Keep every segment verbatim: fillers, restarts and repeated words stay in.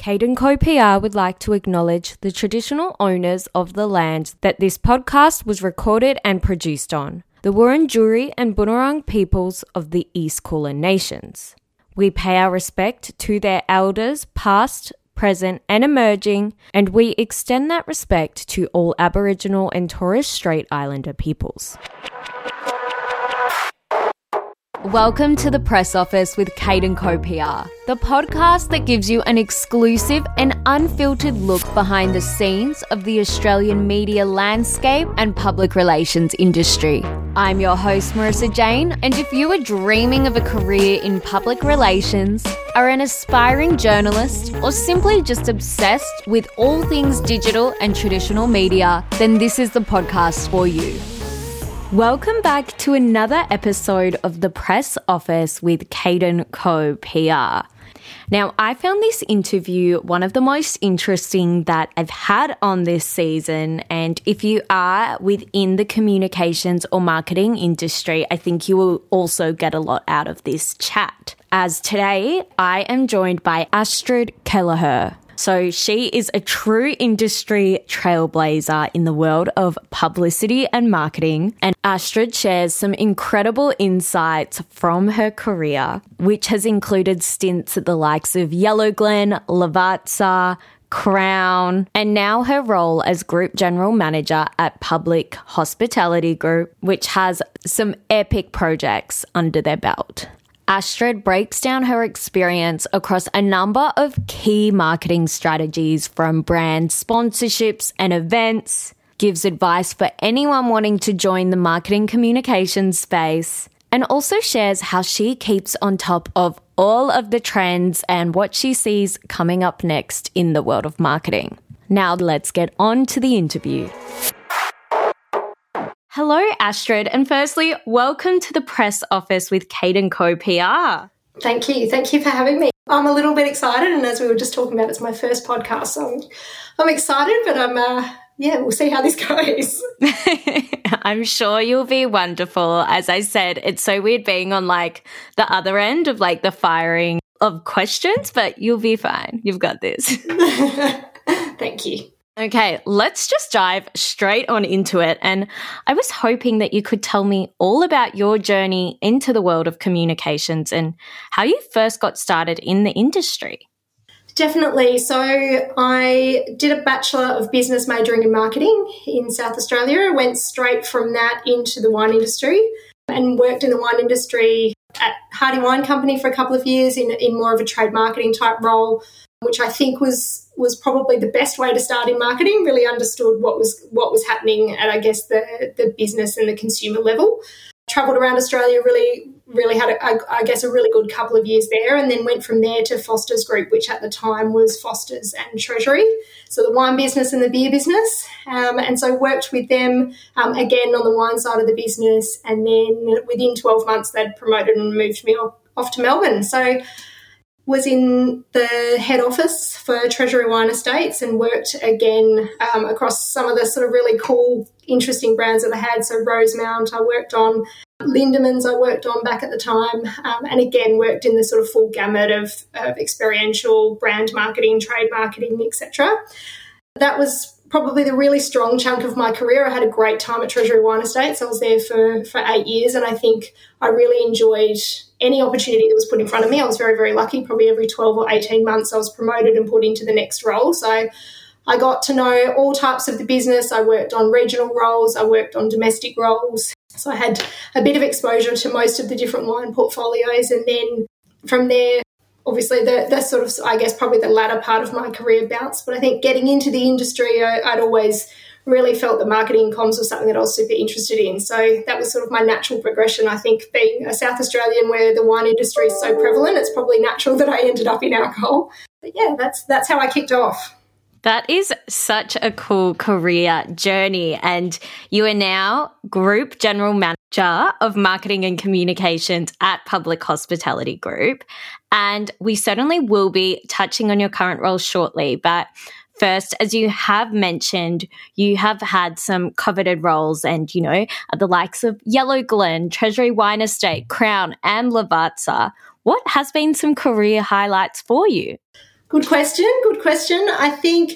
Kate and Co. P R would like to acknowledge the traditional owners of the land that this podcast was recorded and produced on, the Wurundjeri and Bunurong peoples of the East Kulin Nations. We pay our respect to their elders past, present and emerging, and we extend that respect to all Aboriginal and Torres Strait Islander peoples. Welcome to The Press Office with Kate and Co. P R, the podcast that gives you an exclusive and unfiltered look behind the scenes of the Australian media landscape and public relations industry. I'm your host, Marisa Jayne, and if you are dreaming of a career in public relations, are an aspiring journalist, or simply just obsessed with all things digital and traditional media, then this is the podcast for you. Welcome back to another episode of The Press Office with Kate and Co. P R. Now, I found this interview one of the most interesting that I've had on this season, and if you are within the communications or marketing industry, I think you will also get a lot out of this chat. As today, I am joined by Astrid Kelaher. So she is a true industry trailblazer in the world of publicity and marketing. And Astrid shares some incredible insights from her career, which has included stints at the likes of Yellowglen, Lavazza, Crown, and now her role as Group General Manager at Public Hospitality Group, which has some epic projects under their belt. Astrid breaks down her experience across a number of key marketing strategies from brand sponsorships and events, gives advice for anyone wanting to join the marketing communications space, and also shares how she keeps on top of all of the trends and what she sees coming up next in the world of marketing. Now let's get on to the interview. Hello, Astrid, and firstly, welcome to The Press Office with Kate and Co. P R. Thank you. Thank you for having me. I'm a little bit excited, and as we were just talking about, it's my first podcast, so I'm, I'm excited, but I'm, uh, yeah, we'll see how this goes. I'm sure you'll be wonderful. As I said, it's so weird being on like the other end of like the firing of questions, but you'll be fine. You've got this. Thank you. Okay, let's just dive straight on into it. And I was hoping that you could tell me all about your journey into the world of communications and how you first got started in the industry. Definitely. So I did a Bachelor of Business majoring in marketing in South Australia. I went straight from that into the wine industry and worked in the wine industry at Hardy Wine Company for a couple of years in, in more of a trade marketing type role, which I think was was probably the best way to start in marketing. Really understood what was what was happening at, I guess, the, the business and the consumer level. Travelled around Australia, really, really had, a, I, I guess, a really good couple of years there, and then went from there to Foster's Group, which at the time was Foster's and Treasury, so the wine business and the beer business. Um, and so worked with them, um, again, on the wine side of the business, and then within twelve months they'd promoted and moved me off, off to Melbourne. So was in the head office for Treasury Wine Estates and worked again um, across some of the sort of really cool, interesting brands that I had. So Rosemount I worked on, Lindemans I worked on back at the time, um, and again worked in the sort of full gamut of, of experiential brand marketing, trade marketing, et cetera. That was probably the really strong chunk of my career. I had a great time at Treasury Wine Estates. I was there for, for eight years and I think I really enjoyed any opportunity that was put in front of me. I was very, very lucky. Probably every twelve or eighteen months I was promoted and put into the next role. So I got to know all types of the business. I worked on regional roles. I worked on domestic roles. So I had a bit of exposure to most of the different wine portfolios. And then from there, obviously, that's sort of, I guess, probably the latter part of my career bounce. But I think getting into the industry, I, I'd always really felt that marketing comms was something that I was super interested in. So that was sort of my natural progression. I think being a South Australian where the wine industry is so prevalent, it's probably natural that I ended up in alcohol. But yeah, that's that's how I kicked off. That is such a cool career journey. And you are now Group General Manager of Marketing and Communications at Public Hospitality Group. And we certainly will be touching on your current role shortly. But first, as you have mentioned, you have had some coveted roles and, you know, the likes of Yellowglen, Treasury Wine Estate, Crown and Lavazza. What has been some career highlights for you? Good question. Good question. I think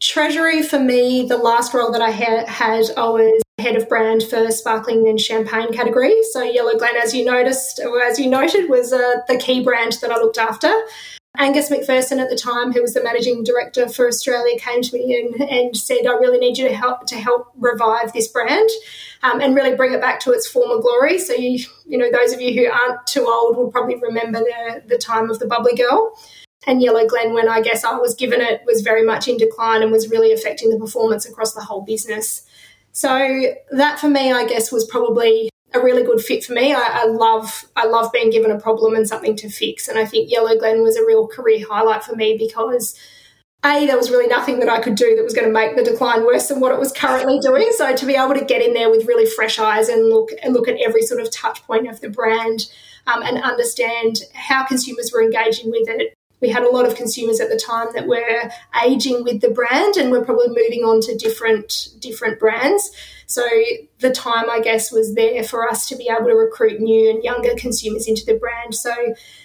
Treasury, for me, the last role that I ha- had, I was head of brand for sparkling and champagne category. So Yellowglen, as you noticed, or as you noted, was uh, the key brand that I looked after. Angus McPherson at the time, who was the managing director for Australia, came to me and, and said, I really need you to help to help revive this brand um, and really bring it back to its former glory. So, you you know, those of you who aren't too old will probably remember the, the time of the bubbly girl. And Yellowglen, when I guess I was given it, was very much in decline and was really affecting the performance across the whole business. So that for me, I guess, was probably a really good fit for me. I, I love I love being given a problem and something to fix. And I think Yellowglen was a real career highlight for me because, A, there was really nothing that I could do that was going to make the decline worse than what it was currently doing. So to be able to get in there with really fresh eyes and look and look at every sort of touch point of the brand um, and understand how consumers were engaging with it. We had a lot of consumers at the time that were aging with the brand and were probably moving on to different different brands. So the time, I guess, was there for us to be able to recruit new and younger consumers into the brand. So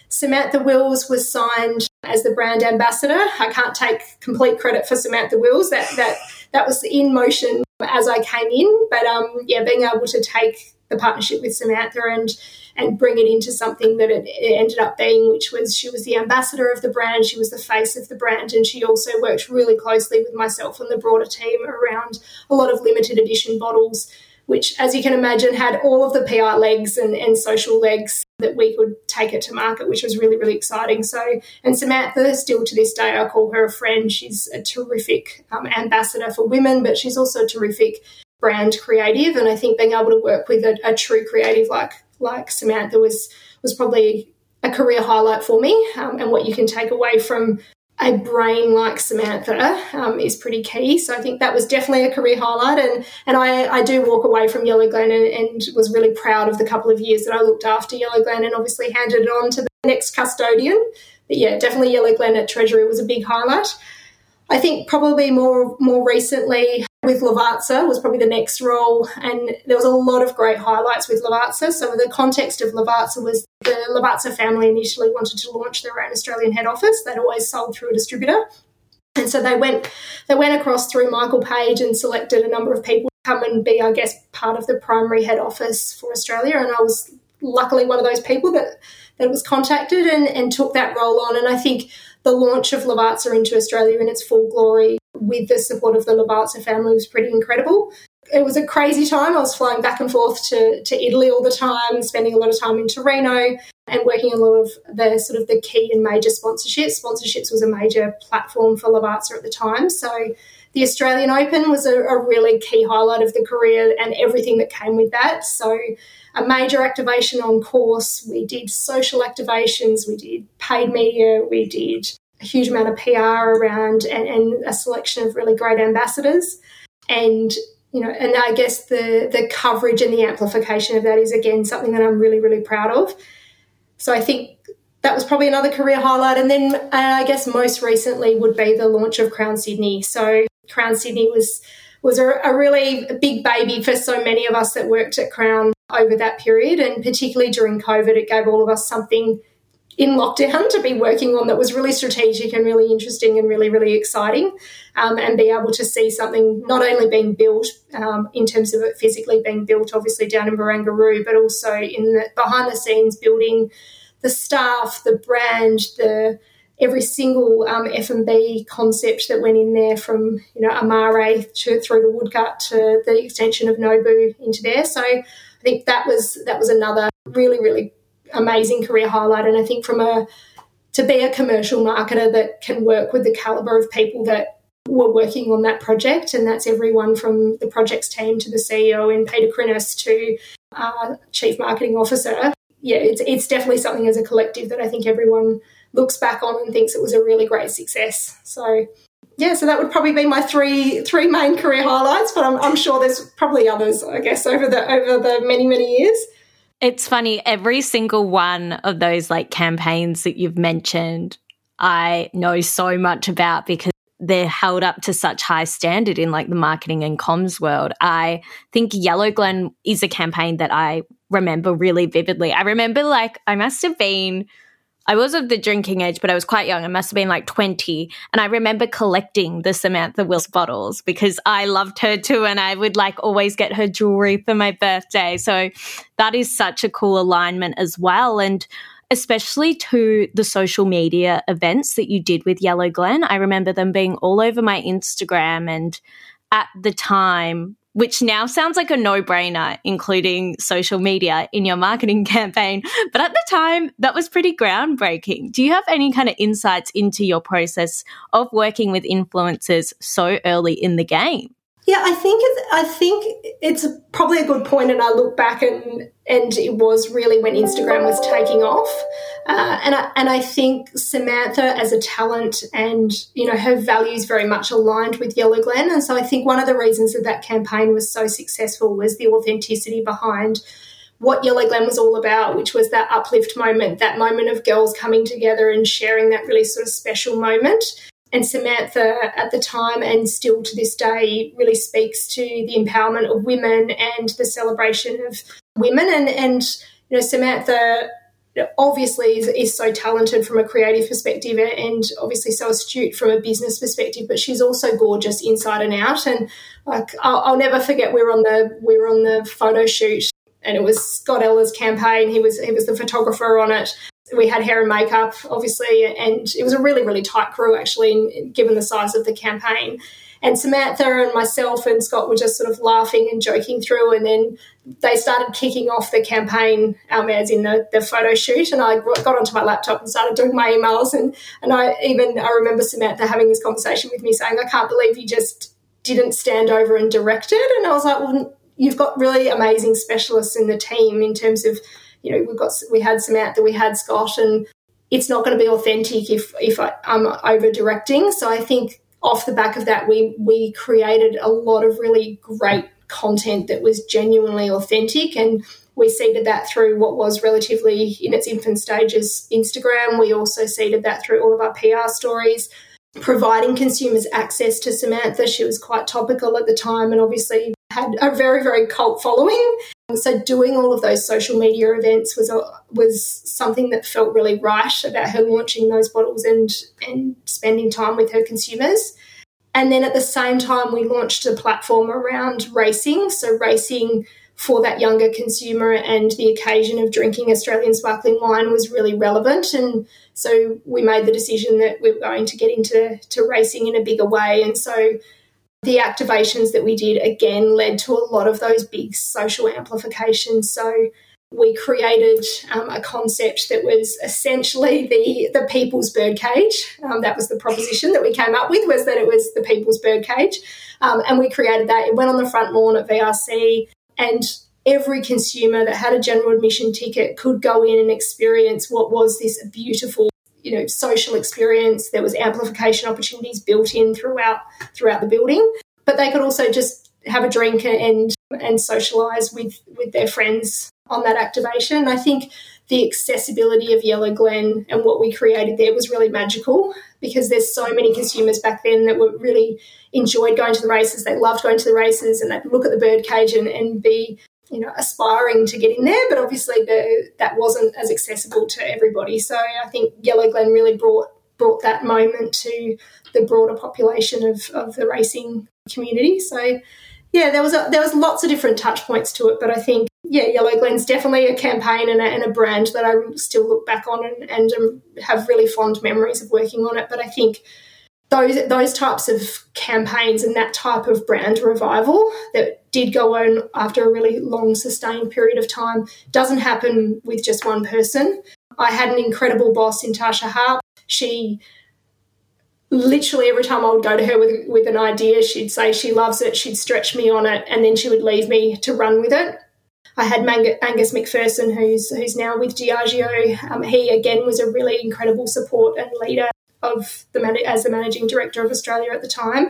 Samantha Wills was signed as the brand ambassador. I can't take complete credit for Samantha Wills. That that that was in motion as I came in. But, um, yeah, being able to take the partnership with Samantha and and bring it into something that it ended up being, which was she was the ambassador of the brand, she was the face of the brand, and she also worked really closely with myself and the broader team around a lot of limited edition bottles, which, as you can imagine, had all of the P R legs and, and social legs that we could take it to market, which was really, really exciting. So, and Samantha, still to this day, I call her a friend. She's a terrific um, ambassador for women, but she's also a terrific brand creative. And I think being able to work with a, a true creative like like Samantha was was probably a career highlight for me, um, and what you can take away from a brain like Samantha um, is pretty key. So I think that was definitely a career highlight, and and I, I do walk away from Yellowglen and, and was really proud of the couple of years that I looked after Yellowglen and obviously handed it on to the next custodian. But yeah, definitely Yellowglen at Treasury was a big highlight. I think probably more more recently with Lavazza was probably the next role, and there was a lot of great highlights with Lavazza. So the context of Lavazza was the Lavazza family initially wanted to launch their own Australian head office. They'd always sold through a distributor. And so they went they went across through Michael Page and selected a number of people to come and be, I guess, part of the primary head office for Australia. And I was luckily one of those people that, that was contacted and, and took that role on. And I think the launch of Lavazza into Australia in its full glory with the support of the Lavazza family was pretty incredible. It was a crazy time. I was flying back and forth to, to Italy all the time, spending a lot of time in Torino and working a lot of the sort of the key and major sponsorships. Sponsorships was a major platform for Lavazza at the time. So the Australian Open was a, a really key highlight of the career and everything that came with that. So a major activation on course. We did social activations. We did paid media. We did a huge amount of P R around and, and a selection of really great ambassadors. And, you know, and I guess the, the coverage and the amplification of that is, again, something that I'm really, really proud of. So I think that was probably another career highlight. And then uh, I guess most recently would be the launch of Crown Sydney. So Crown Sydney was was a, a really big baby for so many of us that worked at Crown over that period, and particularly during COVID, it gave all of us something in lockdown to be working on that was really strategic and really interesting and really, really exciting, um, and be able to see something not only being built um, in terms of it physically being built, obviously down in Barangaroo, but also in the behind the scenes building, the staff, the brand, the every single um, F and B concept that went in there, from, you know, Amare to through to Woodcut to the extension of Nobu into there. So I think that was that was another really, really amazing career highlight. And I think from a to be a commercial marketer that can work with the calibre of people that were working on that project, and that's everyone from the projects team to the C E O and Peter Crinus to uh, Chief Marketing Officer. Yeah, it's it's definitely something as a collective that I think everyone looks back on and thinks it was a really great success. So yeah, so that would probably be my three three main career highlights, but I'm, I'm sure there's probably others, I guess, over the over the many, many years. It's funny, every single one of those like campaigns that you've mentioned, I know so much about because they're held up to such high standard in like the marketing and comms world. I think Yellowglen is a campaign that I remember really vividly. I remember like I must have been I was of the drinking age, but I was quite young. I must have been like twenty. And I remember collecting the Samantha Wills bottles because I loved her too. And I would like always get her jewelry for my birthday. So that is such a cool alignment as well. And especially to the social media events that you did with Yellowglen. I remember them being all over my Instagram, and at the time, which now sounds like a no-brainer, including social media in your marketing campaign. But at the time, that was pretty groundbreaking. Do you have any kind of insights into your process of working with influencers so early in the game? Yeah, I think it's, I think it's probably a good point, and I look back and and it was really when Instagram was taking off, uh, and I, and I think Samantha as a talent and you know her values very much aligned with Yellowglen, and so I think one of the reasons that that campaign was so successful was the authenticity behind what Yellowglen was all about, which was that uplift moment, that moment of girls coming together and sharing that really sort of special moment. And Samantha at the time and still to this day really speaks to the empowerment of women and the celebration of women. And, and you know, Samantha obviously is, is so talented from a creative perspective and obviously so astute from a business perspective, but she's also gorgeous inside and out. And like I'll, I'll never forget we were on the we were on the photo shoot, and it was Scott Eller's campaign. He was he was the photographer on it. We had hair and makeup, obviously, and it was a really, really tight crew, actually, given the size of the campaign. And Samantha and myself and Scott were just sort of laughing and joking through, and then they started kicking off the campaign, um, as in the, the photo shoot, and I got onto my laptop and started doing my emails. And, and I even I remember Samantha having this conversation with me saying, I can't believe you just didn't stand over and direct it. And I was like, well, you've got really amazing specialists in the team in terms of, you know, we've got, we had Samantha, we had Scott, and it's not going to be authentic if, if I, I'm over-directing. So I think off the back of that, we we created a lot of really great content that was genuinely authentic, and we seeded that through what was relatively in its infant stages Instagram. We also seeded that through all of our P R stories, providing consumers access to Samantha. She was quite topical at the time and obviously had a very, very cult following. So doing all of those social media events was a, was something that felt really right about her launching those bottles and, and spending time with her consumers. And then at the same time, we launched a platform around racing, so racing for that younger consumer and the occasion of drinking Australian sparkling wine was really relevant. And so we made the decision that we were going to get into to racing in a bigger way. And so the activations that we did, again, led to a lot of those big social amplifications. So we created um, a concept that was essentially the, the people's birdcage. Um, that was the proposition that we came up with, was that it was the people's birdcage. Um, and we created that. It went on the front lawn at V R C, and every consumer that had a general admission ticket could go in and experience what was this beautiful, you know, social experience. There was amplification opportunities built in throughout throughout the building, but they could also just have a drink and and socialise with, with their friends on that activation. And I think the accessibility of Yellowglen and what we created there was really magical, because there's so many consumers back then that were really enjoyed going to the races. They loved going to the races, and they'd look at the birdcage and, and be, you know, aspiring to get in there, but obviously the, that wasn't as accessible to everybody. So I think Yellowglen really brought brought that moment to the broader population of, of the racing community. So yeah, there was a, there was lots of different touch points to it, but I think yeah, Yellowglen's definitely a campaign and a, and a brand that I still look back on and, and um, have really fond memories of working on it. But I think Those those types of campaigns and that type of brand revival that did go on after a really long, sustained period of time doesn't happen with just one person. I had an incredible boss in Tasha Harp. She literally every time I would go to her with, with an idea, she'd say she loves it, she'd stretch me on it, and then she would leave me to run with it. I had Angus McPherson, who's, who's now with Diageo. Um, he, again, was a really incredible support and leader of the as the managing director of Australia at the time.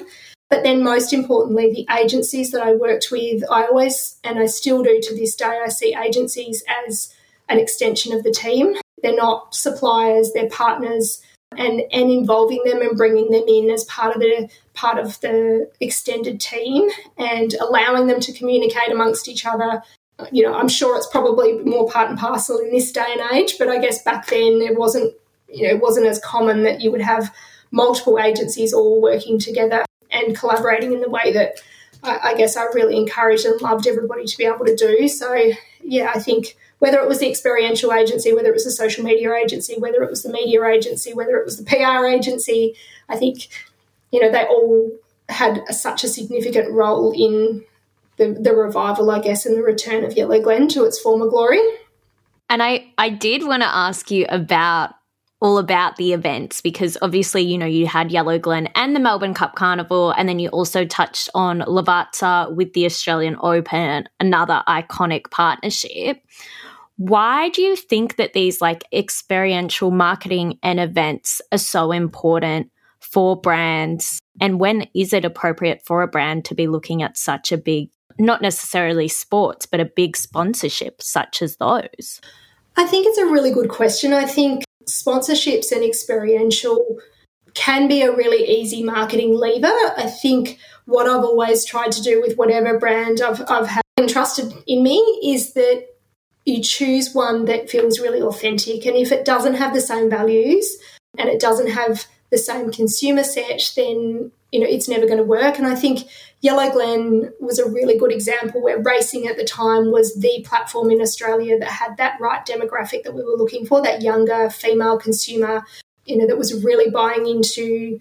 But then most importantly, the agencies that I worked with, I always, and I still do to this day, I see agencies as an extension of the team. They're not suppliers, they're partners, and, and involving them and bringing them in as part of the part of the extended team and allowing them to communicate amongst each other. You know, I'm sure it's probably more part and parcel in this day and age, but I guess back then it wasn't you know, it wasn't as common that you would have multiple agencies all working together and collaborating in the way that I, I guess I really encouraged and loved everybody to be able to do. So, yeah, I think whether it was the experiential agency, whether it was the social media agency, whether it was the media agency, whether it was the P R agency, I think, you know, they all had a, such a significant role in the, the revival, I guess, and the return of Yellowglen to its former glory. And I, I did want to ask you about all about the events, because obviously, you know, you had Yellowglen and the Melbourne Cup Carnival, and then you also touched on Lavazza with the Australian Open, another iconic partnership. Why do you think that these like experiential marketing and events are so important for brands, and when is it appropriate for a brand to be looking at such a big, not necessarily sports, but a big sponsorship such as those? I think it's a really good question. I think sponsorships and experiential can be a really easy marketing lever. I think what I've always tried to do with whatever brand I've, I've had entrusted in me is that you choose one that feels really authentic, and if it doesn't have the same values and it doesn't have the same consumer set, then, you know, it's never going to work. And I think Yellowglen was a really good example where racing at the time was the platform in Australia that had that right demographic that we were looking for, that younger female consumer, you know, that was really buying into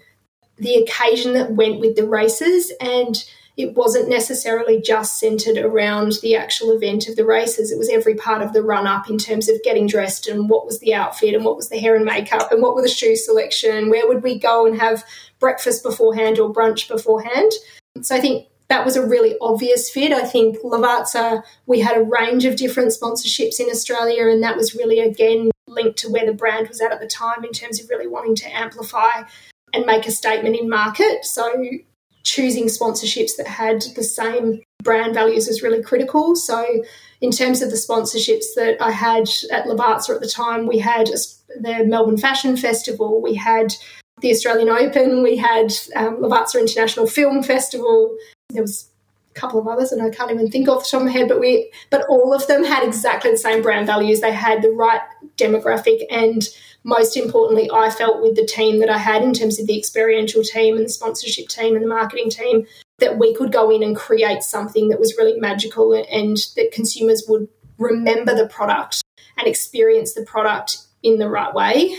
the occasion that went with the races, and it wasn't necessarily just centred around the actual event of the races. It was every part of the run-up in terms of getting dressed and what was the outfit and what was the hair and makeup and what were the shoe selection, where would we go and have breakfast beforehand or brunch beforehand. So I think that was a really obvious fit. I think Lavazza, we had a range of different sponsorships in Australia, and that was really, again, linked to where the brand was at at the time in terms of really wanting to amplify and make a statement in market. So choosing sponsorships that had the same brand values is really critical. So in terms of the sponsorships that I had at Lavazza at the time, we had the Melbourne Fashion Festival, we had the Australian Open, we had um, Lavazza International Film Festival. There was a couple of others and I can't even think off the top of my head, but we, but all of them had exactly the same brand values. They had the right demographic, and most importantly, I felt with the team that I had in terms of the experiential team and the sponsorship team and the marketing team that we could go in and create something that was really magical and that consumers would remember the product and experience the product in the right way.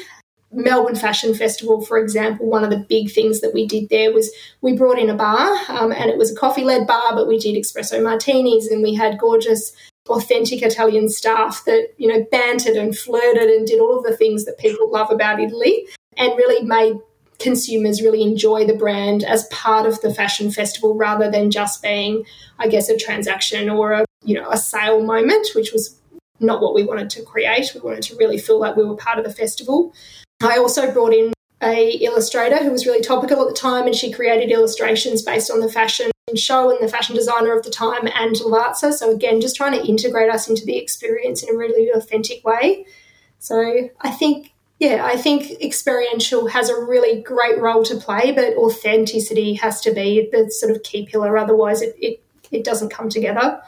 Melbourne Fashion Festival, for example, one of the big things that we did there was we brought in a bar, um, and it was a coffee-led bar, but we did espresso martinis and we had gorgeous authentic Italian staff that, you know, bantered and flirted and did all of the things that people love about Italy, and really made consumers really enjoy the brand as part of the fashion festival rather than just being, I guess, a transaction or a, you know, a sale moment, which was not what we wanted to create. We wanted to really feel like we were part of the festival. I also brought in a illustrator who was really topical at the time, and she created illustrations based on the fashion show and the fashion designer of the time and Lavazza. So again, just trying to integrate us into the experience in a really authentic way. So I think, yeah, I think experiential has a really great role to play, but authenticity has to be the sort of key pillar. Otherwise it, it, it doesn't come together.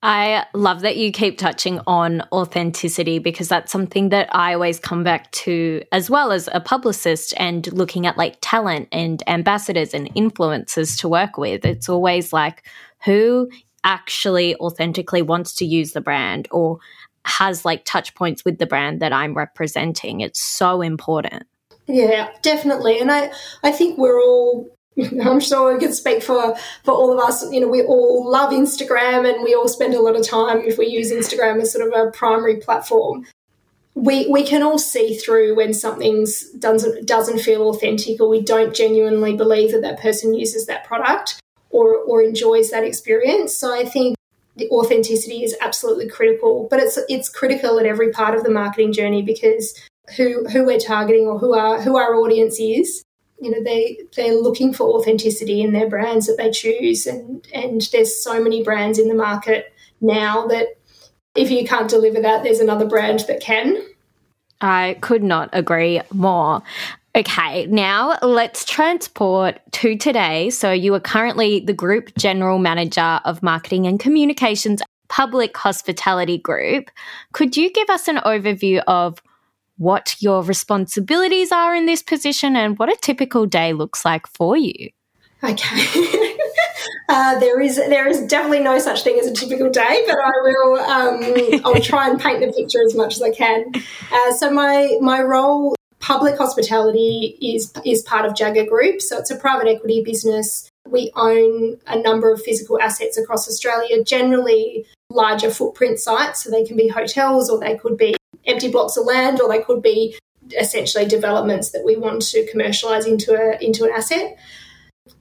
I love that you keep touching on authenticity, because that's something that I always come back to as well as a publicist and looking at like talent and ambassadors and influencers to work with. It's always like who actually authentically wants to use the brand or has like touch points with the brand that I'm representing. It's so important. Yeah, definitely. And I, I think we're all... I'm sure we could speak for, for all of us. You know, we all love Instagram and we all spend a lot of time, if we use Instagram as sort of a primary platform, we we can all see through when something's doesn't doesn't feel authentic, or we don't genuinely believe that that person uses that product or or enjoys that experience. So I think the authenticity is absolutely critical, but it's it's critical at every part of the marketing journey, because who who we're targeting or who are who our audience is, you know, they, they're looking for authenticity in their brands that they choose. And, and there's so many brands in the market now that if you can't deliver that, there's another brand that can. I could not agree more. Okay, now let's transport to today. So you are currently the Group General Manager of Marketing and Communications Public Hospitality Group. Could you give us an overview of what your responsibilities are in this position and what a typical day looks like for you. Okay. Uh, there is there is definitely no such thing as a typical day, but I will um, I'll try and paint the picture as much as I can. Uh, so my my role, Public Hospitality, is is part of Jagger Group. So it's a private equity business. We own a number of physical assets across Australia, generally larger footprint sites. So they can be hotels, or they could be empty blocks of land, or they could be essentially developments that we want to commercialise into a into an asset.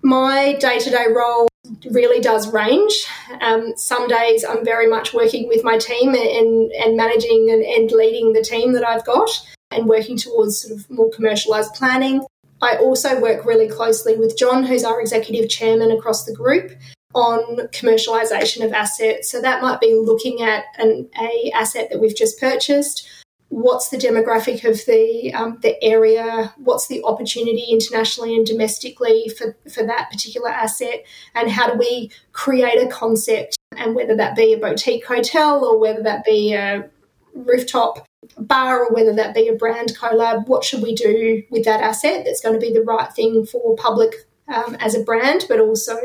My day-to-day role really does range. Um, some days I'm very much working with my team and, and managing and, and leading the team that I've got and working towards sort of more commercialised planning. I also work really closely with John, who's our executive chairman across the group, on commercialisation of assets. So that might be looking at an a asset that we've just purchased. What's the demographic of the um, the area? What's the opportunity internationally and domestically for, for that particular asset? And how do we create a concept? And whether that be a boutique hotel, or whether that be a rooftop bar, or whether that be a brand collab, what should we do with that asset that's going to be the right thing for Public um, as a brand, but also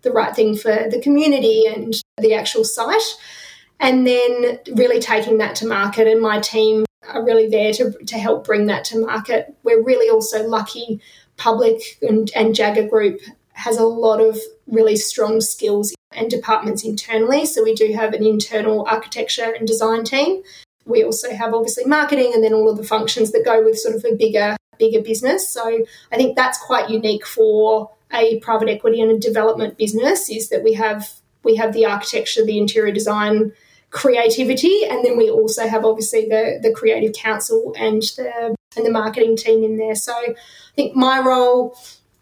the right thing for the community and the actual site? And then really taking that to market, and my team are really there to to help bring that to market. We're really also lucky. Public and, and Jagger Group has a lot of really strong skills and departments internally. So we do have an internal architecture and design team. We also have obviously marketing, and then all of the functions that go with sort of a bigger, bigger business. So I think that's quite unique for a private equity and a development business, is that we have we have the architecture, the interior design, creativity, and then we also have obviously the the creative council and the and the marketing team in there. So I think my role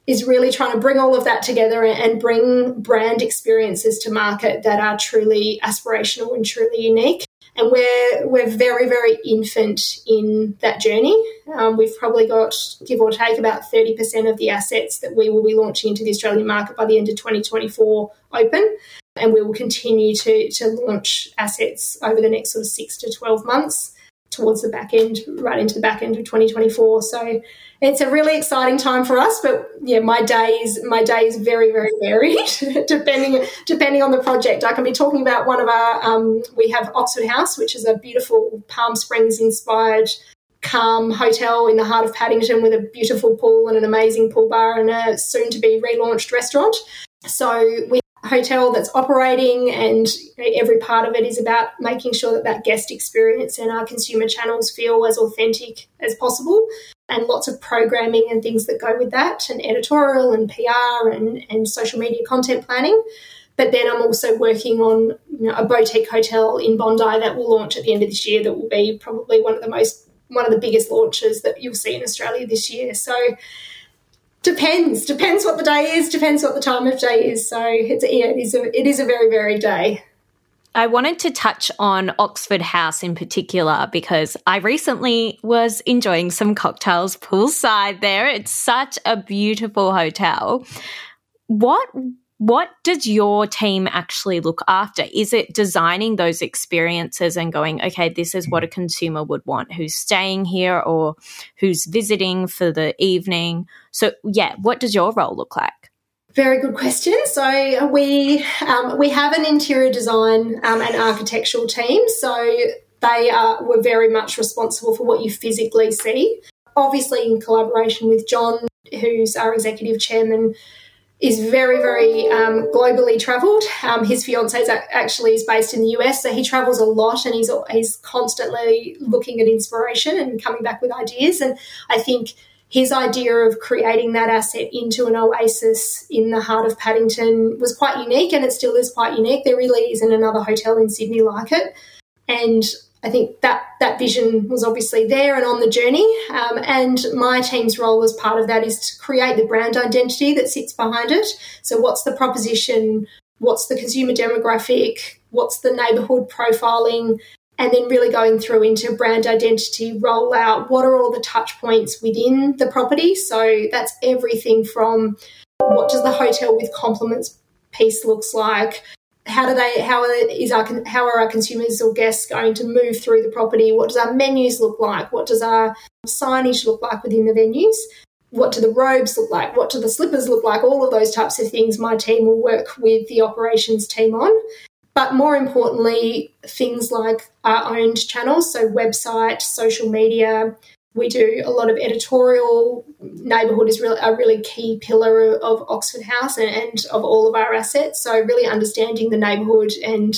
is really trying to bring all of that together and bring brand experiences to market that are truly aspirational and truly unique. And we're we're very very infant in that journey. Um, we've probably got, give or take, about thirty percent of the assets that we will be launching into the Australian market by the end of twenty twenty-four open. And we will continue to to launch assets over the next sort of six to twelve months towards the back end, right into the back end of twenty twenty-four. So it's a really exciting time for us. But yeah, my day is my day is very, very varied depending depending on the project. I can be talking about one of our um, we have Oxford House, which is a beautiful Palm Springs inspired calm hotel in the heart of Paddington with a beautiful pool and an amazing pool bar and a soon to be relaunched restaurant. So we hotel that's operating, and every part of it is about making sure that that guest experience and our consumer channels feel as authentic as possible, and lots of programming and things that go with that, and editorial and P R and, and social media content planning. But then I'm also working on, you know, a boutique hotel in Bondi that will launch at the end of this year that will be probably one of the most one of the biggest launches that you'll see in Australia this year. So Depends. Depends what the day is. Depends what the time of day is. So it's yeah, it is a it is a very varied day. I wanted to touch on Oxford House in particular because I recently was enjoying some cocktails poolside there. It's such a beautiful hotel. What what does your team actually look after? Is it designing those experiences and going, okay, this is what a consumer would want, who's staying here or who's visiting for the evening? So, yeah, what does your role look like? Very good question. So we um, we have an interior design um, and architectural team. So they are, were very much responsible for what you physically see. Obviously, in collaboration with John, who's our executive chairman, is very, very um, globally travelled. Um, his fiancée is actually is based in the U S, so he travels a lot, and he's he's constantly looking at inspiration and coming back with ideas. And I think his idea of creating that asset into an oasis in the heart of Paddington was quite unique, and it still is quite unique. There really isn't another hotel in Sydney like it. And I think that that vision was obviously there and on the journey, um, and my team's role as part of that is to create the brand identity that sits behind it. So what's the proposition, what's the consumer demographic, what's the neighbourhood profiling, and then really going through into brand identity, rollout, what are all the touch points within the property. So that's everything from what does the hotel with compliments piece looks like, how do they? How are, is our how are our consumers or guests going to move through the property? What does our menus look like? What does our signage look like within the venues? What do the robes look like? What do the slippers look like? All of those types of things my team will work with the operations team on. But more importantly, things like our owned channels, so website, social media. We do a lot of editorial. Neighbourhood is really a really key pillar of Oxford House and, and of all of our assets. So really understanding the neighbourhood and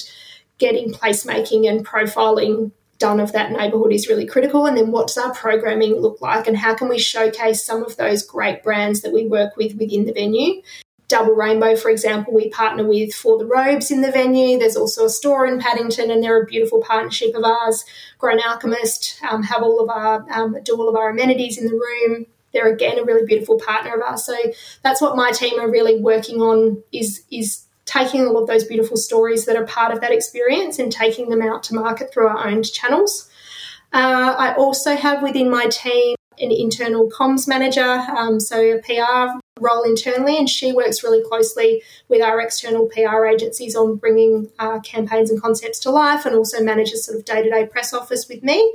getting placemaking and profiling done of that neighbourhood is really critical. And then what does our programming look like and how can we showcase some of those great brands that we work with within the venue? Double Rainbow, for example, we partner with for the robes in the venue. There's also a store in Paddington and they're a beautiful partnership of ours. Grown Alchemist um, have all of our um, do all of our amenities in the room. They're, again, a really beautiful partner of ours. So that's what my team are really working on is, is taking all of those beautiful stories that are part of that experience and taking them out to market through our owned channels. Uh, I also have within my team an internal comms manager, um, so a P R role internally, and she works really closely with our external P R agencies on bringing uh, campaigns and concepts to life and also manages sort of day-to-day press office with me.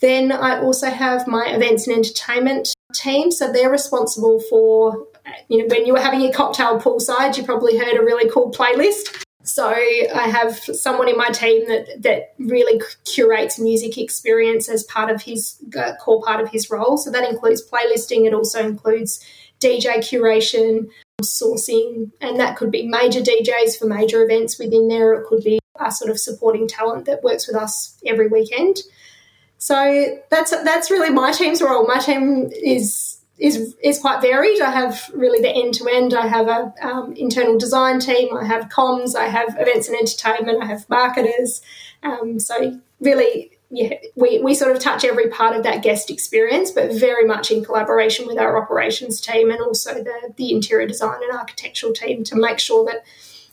Then I also have my events and entertainment team, so they're responsible for, you know, when you were having your cocktail poolside, you probably heard a really cool playlist. So I have someone in my team that, that really curates music experience as part of his uh, core part of his role. So that includes playlisting. It also includes D J curation, sourcing, and that could be major D Js for major events within there. It could be our sort of supporting talent that works with us every weekend. So that's that's really my team's role. My team is... is is quite varied. I have really the end-to-end. I have a um, internal design team, I have comms, I have events and entertainment, I have marketers. Um, so really, yeah, we, we sort of touch every part of that guest experience, but very much in collaboration with our operations team and also the, the interior design and architectural team to make sure that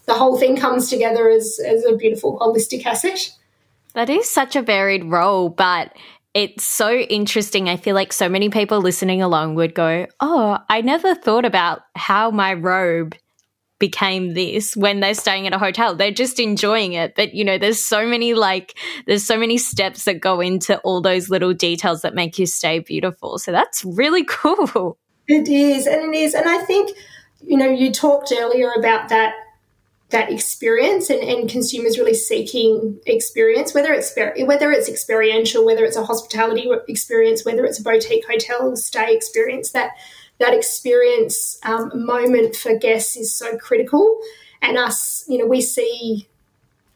the whole thing comes together as, as a beautiful holistic asset. That is such a varied role, but it's so interesting. I feel like so many people listening along would go, oh, I never thought about how my robe became this when they're staying at a hotel. They're just enjoying it. But, you know, there's so many like there's so many steps that go into all those little details that make you stay beautiful. So that's really cool. It is. And it is. And I think, you know, you talked earlier about that. that experience and, and consumers really seeking experience, whether it's whether it's experiential, whether it's a hospitality experience, whether it's a boutique hotel stay experience, that that experience um, moment for guests is so critical. And us, you know, we see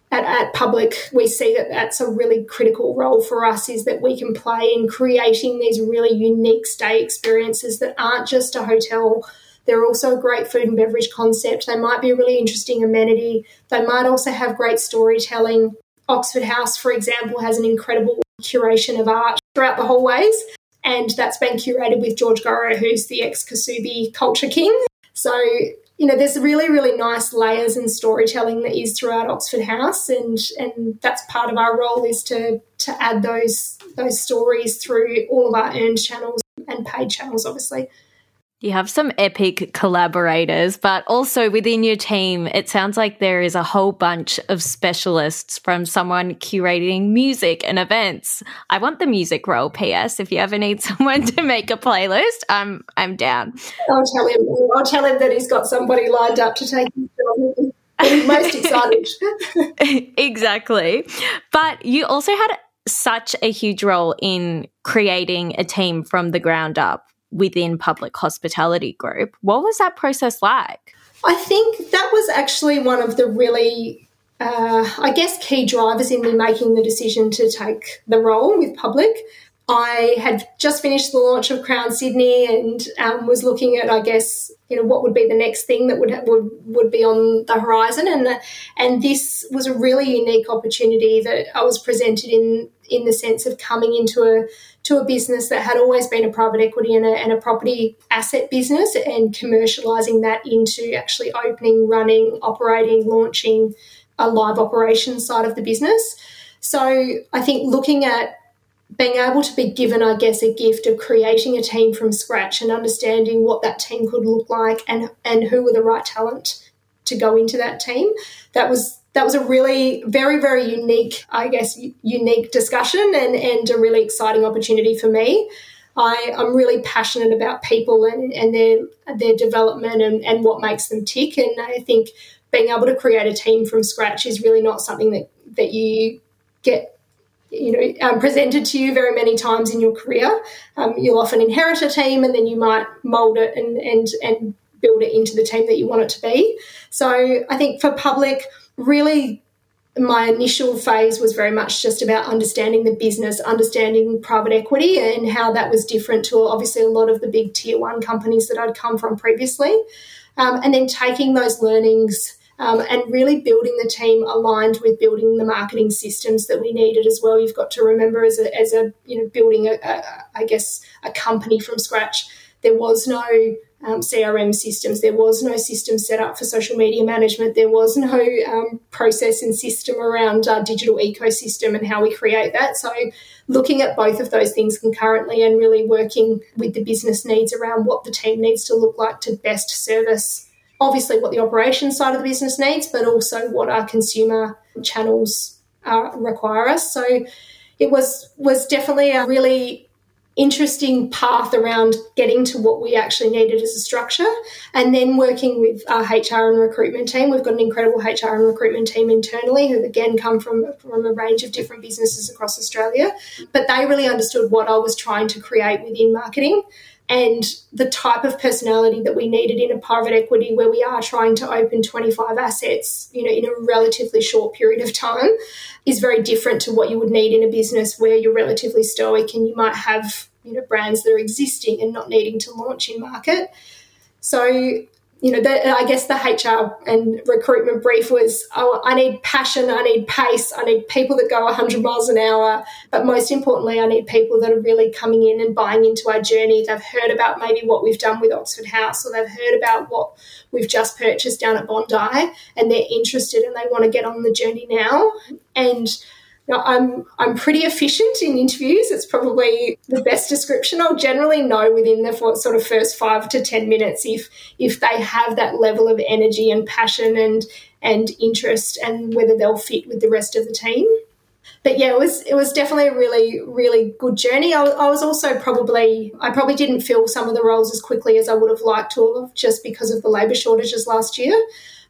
at, at Public, we see that that's a really critical role for us is that we can play in creating these really unique stay experiences that aren't just a hotel. They're also a great food and beverage concept. They might be a really interesting amenity. They might also have great storytelling. Oxford House, for example, has an incredible curation of art throughout the hallways, and that's been curated with George Goro, who's the ex-Kasubi culture king. So, you know, there's really, really nice layers and storytelling that is throughout Oxford House, and, and that's part of our role is to, to add those, those stories through all of our earned channels and paid channels, obviously. You have some epic collaborators, but also within your team, it sounds like there is a whole bunch of specialists from someone curating music and events. I want the music role, P S. If you ever need someone to make a playlist, I'm I'm down. I'll tell him. I'll tell him that he's got somebody lined up to take his job. He's most excited. Exactly. But you also had such a huge role in creating a team from the ground up within Public Hospitality Group. What was that process like? I think that was actually one of the really, uh, I guess, key drivers in me making the decision to take the role with Public. I had just finished the launch of Crown Sydney and um, was looking at, I guess, you know, what would be the next thing that would would would be on the horizon, and uh, and this was a really unique opportunity that I was presented in in the sense of coming into a to a business that had always been a private equity and a, and a property asset business and commercialising that into actually opening, running, operating, launching a live operations side of the business. So I think looking at being able to be given, I guess, a gift of creating a team from scratch and understanding what that team could look like and, and who were the right talent to go into that team, that was that was a really very, very unique, I guess, unique discussion and, and a really exciting opportunity for me. I, I'm really passionate about people and, and their their development and, and what makes them tick. And I think being able to create a team from scratch is really not something that, that you get, you know, um, presented to you very many times in your career. Um, you'll often inherit a team and then you might mould it and and and build it into the team that you want it to be. So I think for Public, really my initial phase was very much just about understanding the business, understanding private equity and how that was different to obviously a lot of the big tier one companies that I'd come from previously. Um, and then taking those learnings um, and really building the team aligned with building the marketing systems that we needed as well. You've got to remember as a, as a you know, building, a, a, I guess, a company from scratch, there was no Um, C R M systems. There was no system set up for social media management. There was no um, process and system around our digital ecosystem and how we create that. So looking at both of those things concurrently and really working with the business needs around what the team needs to look like to best service, obviously what the operations side of the business needs, but also what our consumer channels uh, require us. So it was was definitely a really interesting path around getting to what we actually needed as a structure, and then working with our H R and recruitment team. We've got an incredible H R and recruitment team internally who, again, come from, from a range of different businesses across Australia, but they really understood what I was trying to create within marketing and the type of personality that we needed in a private equity where we are trying to open twenty-five assets, you know, in a relatively short period of time, is very different to what you would need in a business where you're relatively stoic and you might have, you know, brands that are existing and not needing to launch in market. So, you know, the, I guess the H R and recruitment brief was, oh, I need passion, I need pace, I need people that go one hundred miles an hour, but most importantly, I need people that are really coming in and buying into our journey. They've heard about maybe what we've done with Oxford House, or they've heard about what we've just purchased down at Bondi, and they're interested and they want to get on the journey now. And I'm I'm pretty efficient in interviews. It's probably the best description. I'll generally know within the sort of first five to ten minutes if if they have that level of energy and passion and and interest, and whether they'll fit with the rest of the team. But yeah, it was it was definitely a really really good journey. I, I was also probably I probably didn't fill some of the roles as quickly as I would have liked to have, just because of the labour shortages last year.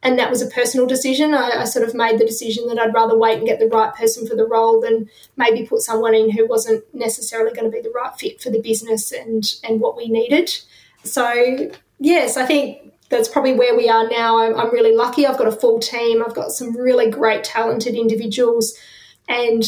And that was a personal decision. I, I sort of made the decision that I'd rather wait and get the right person for the role than maybe put someone in who wasn't necessarily going to be the right fit for the business and, and what we needed. So, yes, I think that's probably where we are now. I'm, I'm really lucky. I've got a full team. I've got some really great, talented individuals. And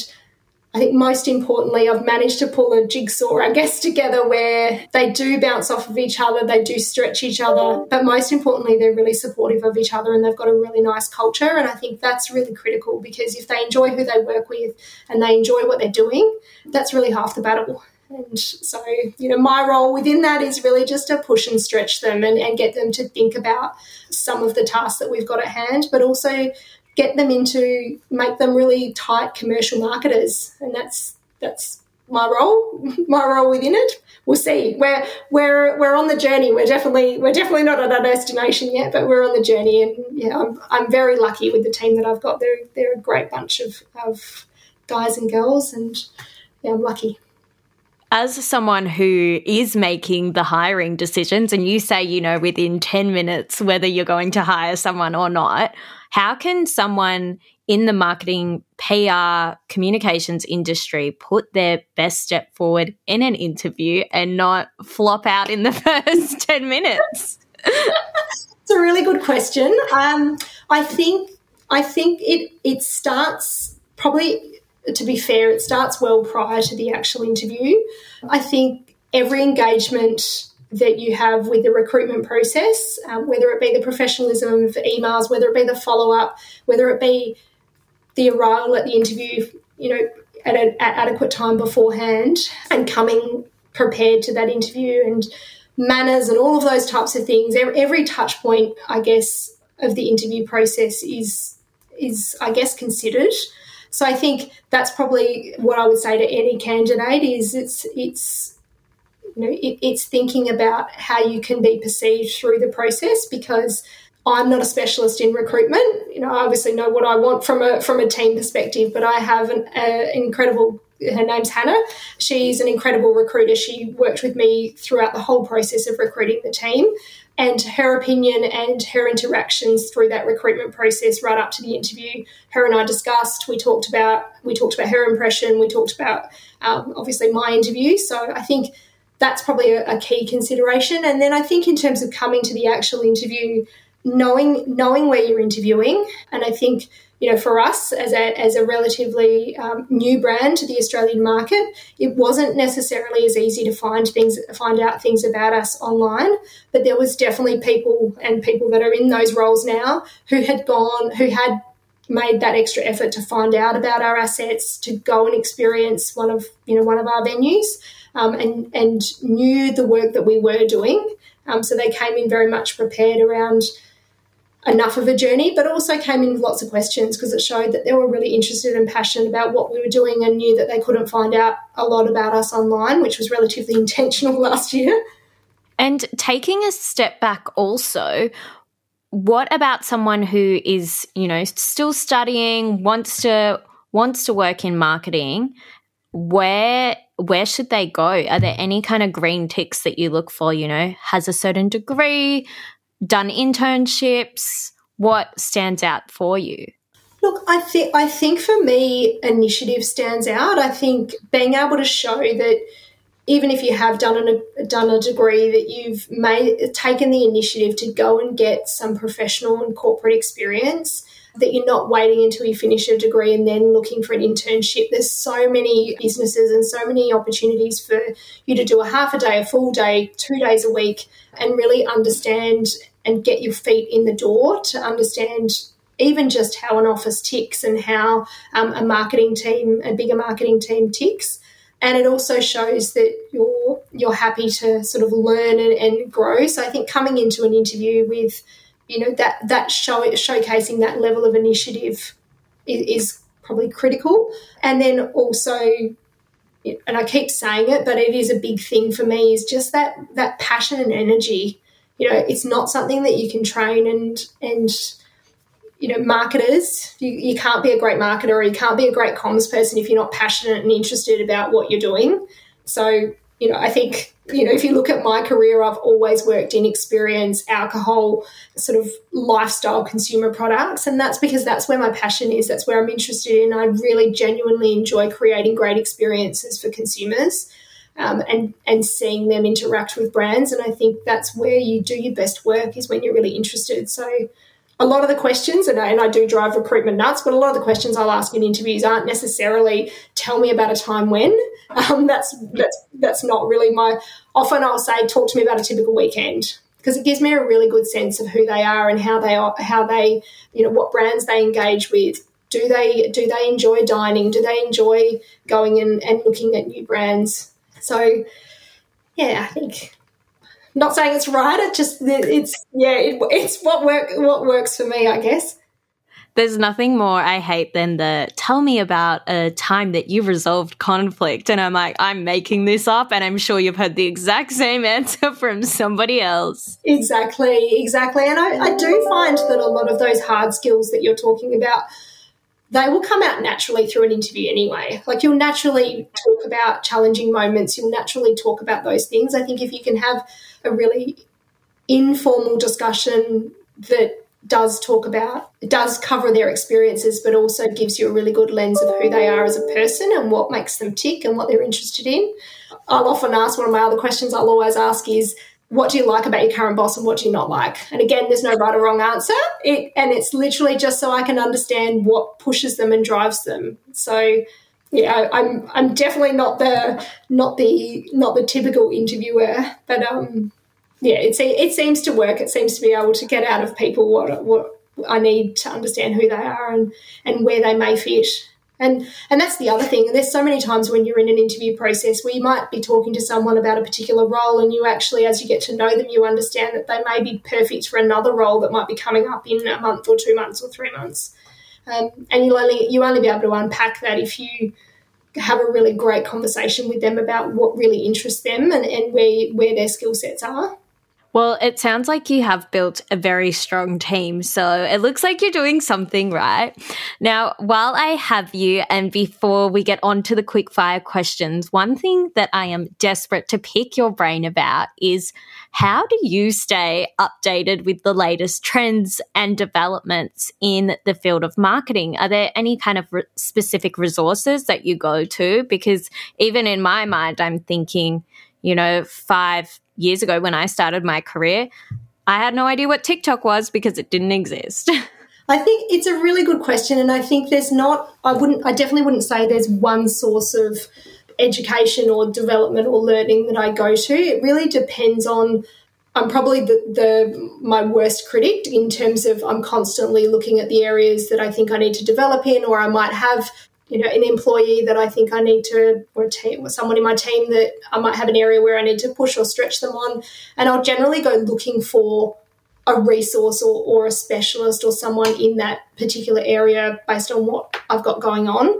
I think most importantly, I've managed to pull a jigsaw, I guess, together where they do bounce off of each other, they do stretch each other, but most importantly, they're really supportive of each other and they've got a really nice culture. And I think that's really critical, because if they enjoy who they work with and they enjoy what they're doing, that's really half the battle. And so, you know, my role within that is really just to push and stretch them and, and get them to think about some of the tasks that we've got at hand, but also get them into, make them really tight commercial marketers. And that's that's my role, my role within it. We'll see. We're we're we're on the journey. We're definitely we're definitely not at our destination yet, but we're on the journey. And yeah, I'm I'm very lucky with the team that I've got. They're they're a great bunch of, of guys and girls, and yeah, I'm lucky. As someone who is making the hiring decisions, and you say, you know, within ten minutes whether you're going to hire someone or not, how can someone in the marketing, P R, communications industry put their best step forward in an interview and not flop out in the first ten minutes? It's a really good question. Um, I think I think it it starts probably. To be fair, it starts well prior to the actual interview. I think every engagement that you have with the recruitment process, um, whether it be the professionalism of emails, whether it be the follow-up, whether it be the arrival at the interview, you know, at an at adequate time beforehand, and coming prepared to that interview, and manners and all of those types of things, every, every touch point, I guess, of the interview process is is, I guess, considered. So I think that's probably what I would say to any candidate is it's it's you know it, it's thinking about how you can be perceived through the process, because I'm not a specialist in recruitment. You know, I obviously know what I want from a from a team perspective, but I have an uh, incredible, her name's Hannah. She's an incredible recruiter. She worked with me throughout the whole process of recruiting the team, and her opinion and her interactions through that recruitment process right up to the interview, her and I discussed, we talked about, we talked about her impression, we talked about um, obviously my interview. So I think that's probably a, a key consideration. And then I think in terms of coming to the actual interview, knowing knowing where you're interviewing. And I think, you know, for us as a as a relatively um, new brand to the Australian market, it wasn't necessarily as easy to find things find out things about us online. But there was definitely people and people that are in those roles now who had gone who had made that extra effort to find out about our assets, to go and experience one of you know one of our venues, um, and and knew the work that we were doing. Um, so they came in very much prepared around enough of a journey, but also came in with lots of questions because it showed that they were really interested and passionate about what we were doing and knew that they couldn't find out a lot about us online, which was relatively intentional last year. And taking a step back also, what about someone who is, you know, still studying, wants to wants to work in marketing? Where where should they go? Are there any kind of green ticks that you look for, you know, has a certain degree, done internships? What stands out for you? Look, I think I think for me, initiative stands out. I think being able to show that even if you have done an, done a degree, that you've made taken the initiative to go and get some professional and corporate experience, that you're not waiting until you finish a degree and then looking for an internship. There's so many businesses and so many opportunities for you to do a half a day, a full day, two days a week, and really understand and get your feet in the door to understand even just how an office ticks and how um, a marketing team, a bigger marketing team ticks. And it also shows that you're you're happy to sort of learn and, and grow. So I think coming into an interview with you know, that that show, showcasing that level of initiative is, is probably critical. And then also, and I keep saying it, but it is a big thing for me, is just that that passion and energy. You know, it's not something that you can train and, and you know, marketers, you, you can't be a great marketer or you can't be a great comms person if you're not passionate and interested about what you're doing. So, you know, I think... You know, if you look at my career, I've always worked in experience, alcohol, sort of lifestyle consumer products, and that's because that's where my passion is. That's where I'm interested in. I really genuinely enjoy creating great experiences for consumers um, and, and seeing them interact with brands, and I think that's where you do your best work is when you're really interested. So a lot of the questions, and I, and I do drive recruitment nuts, but a lot of the questions I'll ask in interviews aren't necessarily tell me about a time when. Um, that's that's that's not really my – often I'll say talk to me about a typical weekend because it gives me a really good sense of who they are and how they are, how they – you know, what brands they engage with. Do they do they enjoy dining? Do they enjoy going and, and looking at new brands? So, yeah, I think – not saying it's right, it just it's yeah, it, it's what work what works for me, I guess. There's nothing more I hate than the tell me about a time that you've resolved conflict, and I'm like, I'm making this up, and I'm sure you've heard the exact same answer from somebody else. Exactly, exactly. And I, I do find that a lot of those hard skills that you're talking about, they will come out naturally through an interview anyway. Like you'll naturally talk about challenging moments. You'll naturally talk about those things. I think if you can have a really informal discussion that does talk about, does cover their experiences, but also gives you a really good lens of who they are as a person and what makes them tick and what they're interested in. I'll often ask, one of my other questions I'll always ask is, what do you like about your current boss and what do you not like? And again, there's no right or wrong answer. It, and it's literally just so I can understand what pushes them and drives them. So yeah, I, I'm I'm definitely not the not the not the typical interviewer, but um, yeah, it it seems to work. It seems to be able to get out of people what what I need to understand who they are and and where they may fit. And and that's the other thing. And there's so many times when you're in an interview process where you might be talking to someone about a particular role and you actually, as you get to know them, you understand that they may be perfect for another role that might be coming up in a month or two months or three months. Um, and you'll only, you'll only be able to unpack that if you have a really great conversation with them about what really interests them and, and where, where their skill sets are. Well, it sounds like you have built a very strong team, so it looks like you're doing something right. Now, while I have you, and before we get on to the quickfire questions, one thing that I am desperate to pick your brain about is how do you stay updated with the latest trends and developments in the field of marketing? Are there any kind of re- specific resources that you go to? Because even in my mind, I'm thinking, you know, five years ago when I started my career, I had no idea what TikTok was because it didn't exist. I think it's a really good question, and I think there's not I wouldn't I definitely wouldn't say there's one source of education or development or learning that I go to. It really depends on I'm probably the, the my worst critic in terms of I'm constantly looking at the areas that I think I need to develop in, or I might have you know, an employee that I think I need to, or a team, or someone in my team that I might have an area where I need to push or stretch them on. And I'll generally go looking for a resource or, or a specialist or someone in that particular area based on what I've got going on.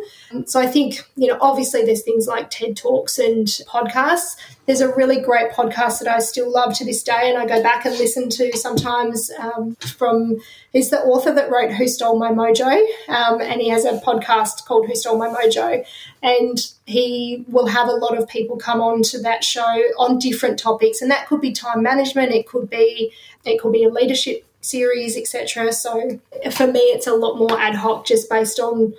So I think, you know, obviously there's things like TED Talks and podcasts. There's a really great podcast that I still love to this day and I go back and listen to sometimes um, from, is the author that wrote Who Stole My Mojo, um, and he has a podcast called Who Stole My Mojo, and he will have a lot of people come on to that show on different topics, and that could be time management, it could be it could be a leadership series, et cetera. So for me, it's a lot more ad hoc, just based on,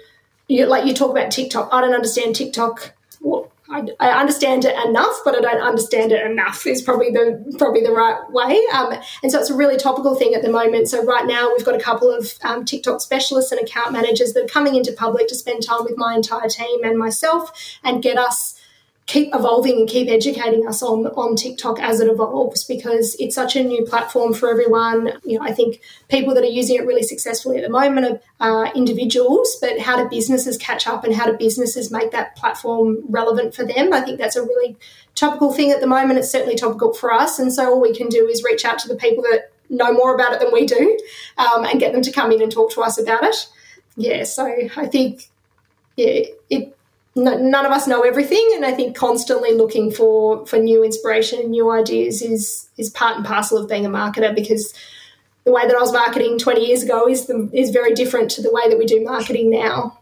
you know, like you talk about TikTok. I don't understand TikTok. Well, I, I understand it enough, but I don't understand it enough is probably the probably the right way. Um, and so it's a really topical thing at the moment. So right now we've got a couple of um, TikTok specialists and account managers that are coming into Public to spend time with my entire team and myself and get us keep evolving and keep educating us on, on TikTok as it evolves, because it's such a new platform for everyone. You know, I think people that are using it really successfully at the moment are uh, individuals, but how do businesses catch up and how do businesses make that platform relevant for them? I think that's a really topical thing at the moment. It's certainly topical for us. And so all we can do is reach out to the people that know more about it than we do um, and get them to come in and talk to us about it. Yeah, so I think yeah, it No, none of us know everything, and I think constantly looking for, for new inspiration and new ideas is is part and parcel of being a marketer, because the way that I was marketing twenty years ago is the, is very different to the way that we do marketing now.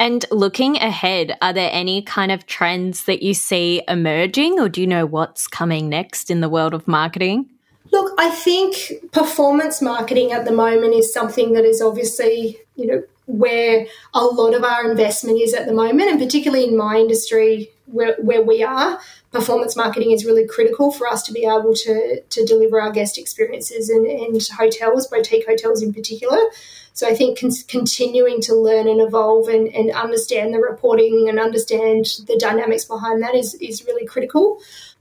And looking ahead, are there any kind of trends that you see emerging, or do you know what's coming next in the world of marketing? Look, I think performance marketing at the moment is something that is obviously, you know, where a lot of our investment is at the moment, and particularly in my industry where, where we are, performance marketing is really critical for us to be able to, to deliver our guest experiences and, and hotels, boutique hotels in particular. So I think con- continuing to learn and evolve and, and understand the reporting and understand the dynamics behind that is, is really critical.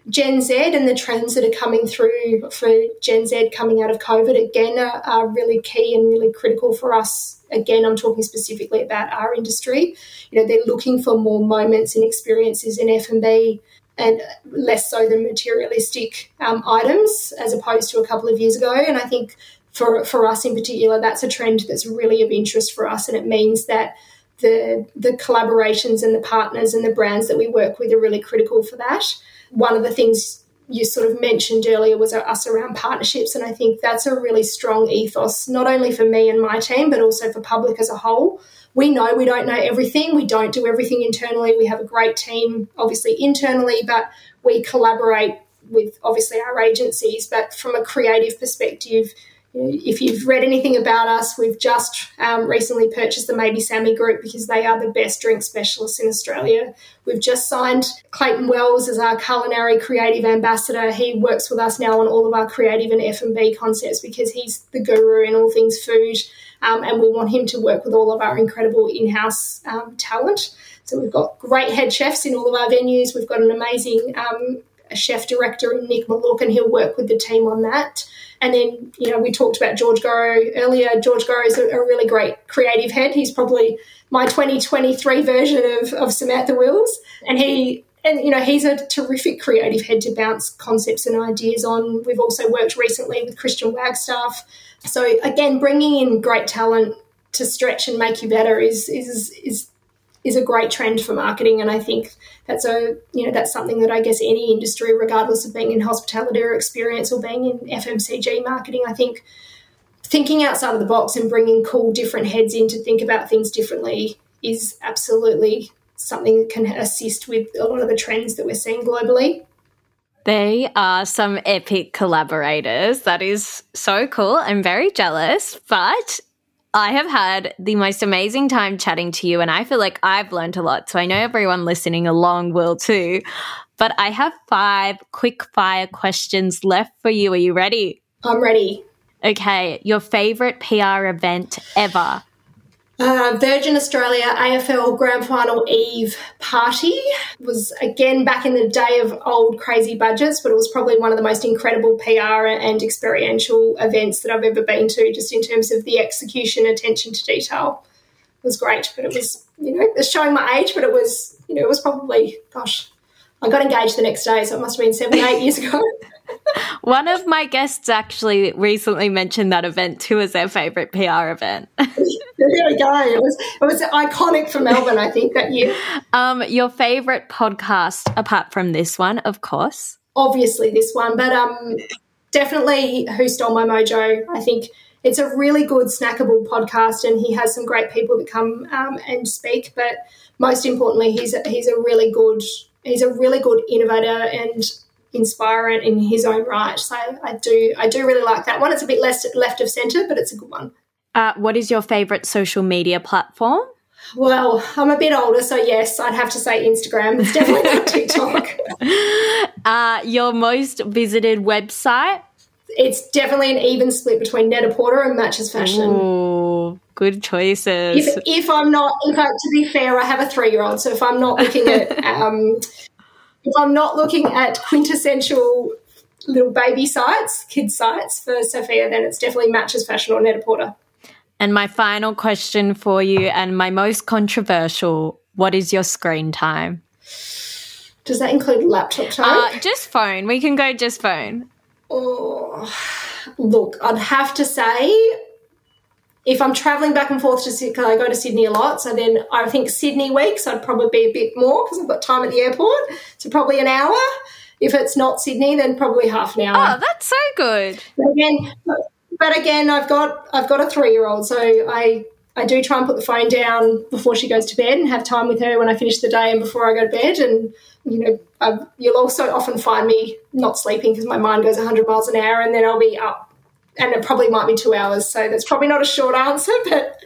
Gen Z and the trends that are coming through for Gen Z coming out of COVID, again, are, are really key and really critical for us. Again, I'm talking specifically about our industry. You know, they're looking for more moments and experiences in F and B and less so than materialistic um, items as opposed to a couple of years ago. And I think for, for us in particular, that's a trend that's really of interest for us, and it means that the the collaborations and the partners and the brands that we work with are really critical for that. One of the things you sort of mentioned earlier was us around partnerships, and I think that's a really strong ethos, not only for me and my team, but also for Public as a whole. We know we don't know everything. We don't do everything internally. We have a great team, obviously, internally, but we collaborate with, obviously, our agencies. But from a creative perspective, if you've read anything about us, we've just um, recently purchased the Maybe Sammy Group because they are the best drink specialists in Australia. We've just signed Clayton Wells as our culinary creative ambassador. He works with us now on all of our creative and F and B concepts because he's the guru in all things food, um, and we want him to work with all of our incredible in-house um, talent. So we've got great head chefs in all of our venues. We've got an amazing um, chef director in Nick Malouk, and he'll work with the team on that. And then, you know, we talked about George Goro earlier. George Goro is a, a really great creative head. He's probably my twenty twenty-three version of, of Samantha Wills. And, he, and you know, he's a terrific creative head to bounce concepts and ideas on. We've also worked recently with Christian Wagstaff. So, again, bringing in great talent to stretch and make you better is is is is a great trend for marketing, and I think that's a you know that's something that I guess any industry, regardless of being in hospitality or experience or being in F M C G marketing, I think thinking outside of the box and bringing cool different heads in to think about things differently is absolutely something that can assist with a lot of the trends that we're seeing globally. They are some epic collaborators. That is so cool. I'm very jealous, but I have had the most amazing time chatting to you, and I feel like I've learned a lot. So I know everyone listening along will too, but I have five quick fire questions left for you. Are you ready? I'm ready. Okay. Your favourite P R event ever? Uh, Virgin Australia A F L Grand Final Eve party. It was, again, back in the day of old crazy budgets, but it was probably one of the most incredible P R and experiential events that I've ever been to, just in terms of the execution, attention to detail. It was great, but it was, you know, it's showing my age, but it was, you know, it was probably, gosh, I got engaged the next day, so it must have been seven, eight years ago. One of my guests actually recently mentioned that event too as their favourite P R event. There we go. It was it was iconic for Melbourne, I think, that year. Um, your favourite podcast, apart from this one, of course? Obviously this one, but um, definitely Who Stole My Mojo. I think it's a really good snackable podcast, and he has some great people that come um, and speak, but most importantly he's a, he's a really good he's a really good innovator and inspiring in his own right. So I do I do really like that one. It's a bit less left of centre, but it's a good one. Uh, what is your favourite social media platform? Well, I'm a bit older, so yes, I'd have to say Instagram. It's definitely not TikTok. Uh, your most visited website? It's definitely an even split between Net a Porter and Matches Fashion. Ooh, good choices. If, if I'm not, if I, to be fair, I have a three-year-old, so if I'm not looking at... Um, If I'm not looking at quintessential little baby sites, kids sites for Sophia, then it's definitely Matches Fashion or Net a Porter. And my final question for you, and my most controversial, what is your screen time? Does that include laptop time? Uh, just phone. We can go just phone. Oh, look, I'd have to say if I'm travelling back and forth to Sydney, I go to Sydney a lot, so then I think Sydney weeks I'd probably be a bit more because I've got time at the airport, so probably an hour. If it's not Sydney, then probably half an hour. Oh, that's so good. But again, but again I've got I've got a three-year-old, so I, I do try and put the phone down before she goes to bed and have time with her when I finish the day and before I go to bed. And, you know, I, you'll also often find me not sleeping because my mind goes one hundred miles an hour, and then I'll be up. And it probably might be two hours, so that's probably not a short answer, but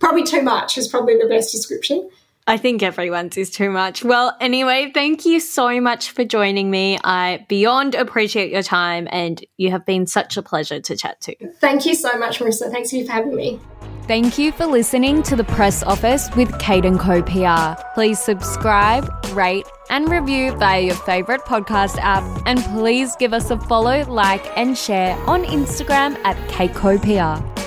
probably too much is probably the best description. I think everyone's is too much. Well, anyway, thank you so much for joining me. I beyond appreciate your time, and you have been such a pleasure to chat to. Thank you so much, Marisa. Thanks for having me. Thank you for listening to The Press Office with Kate and Co P R. Please subscribe, rate and review via your favourite podcast app, and please give us a follow, like and share on Instagram at Kate Co P R.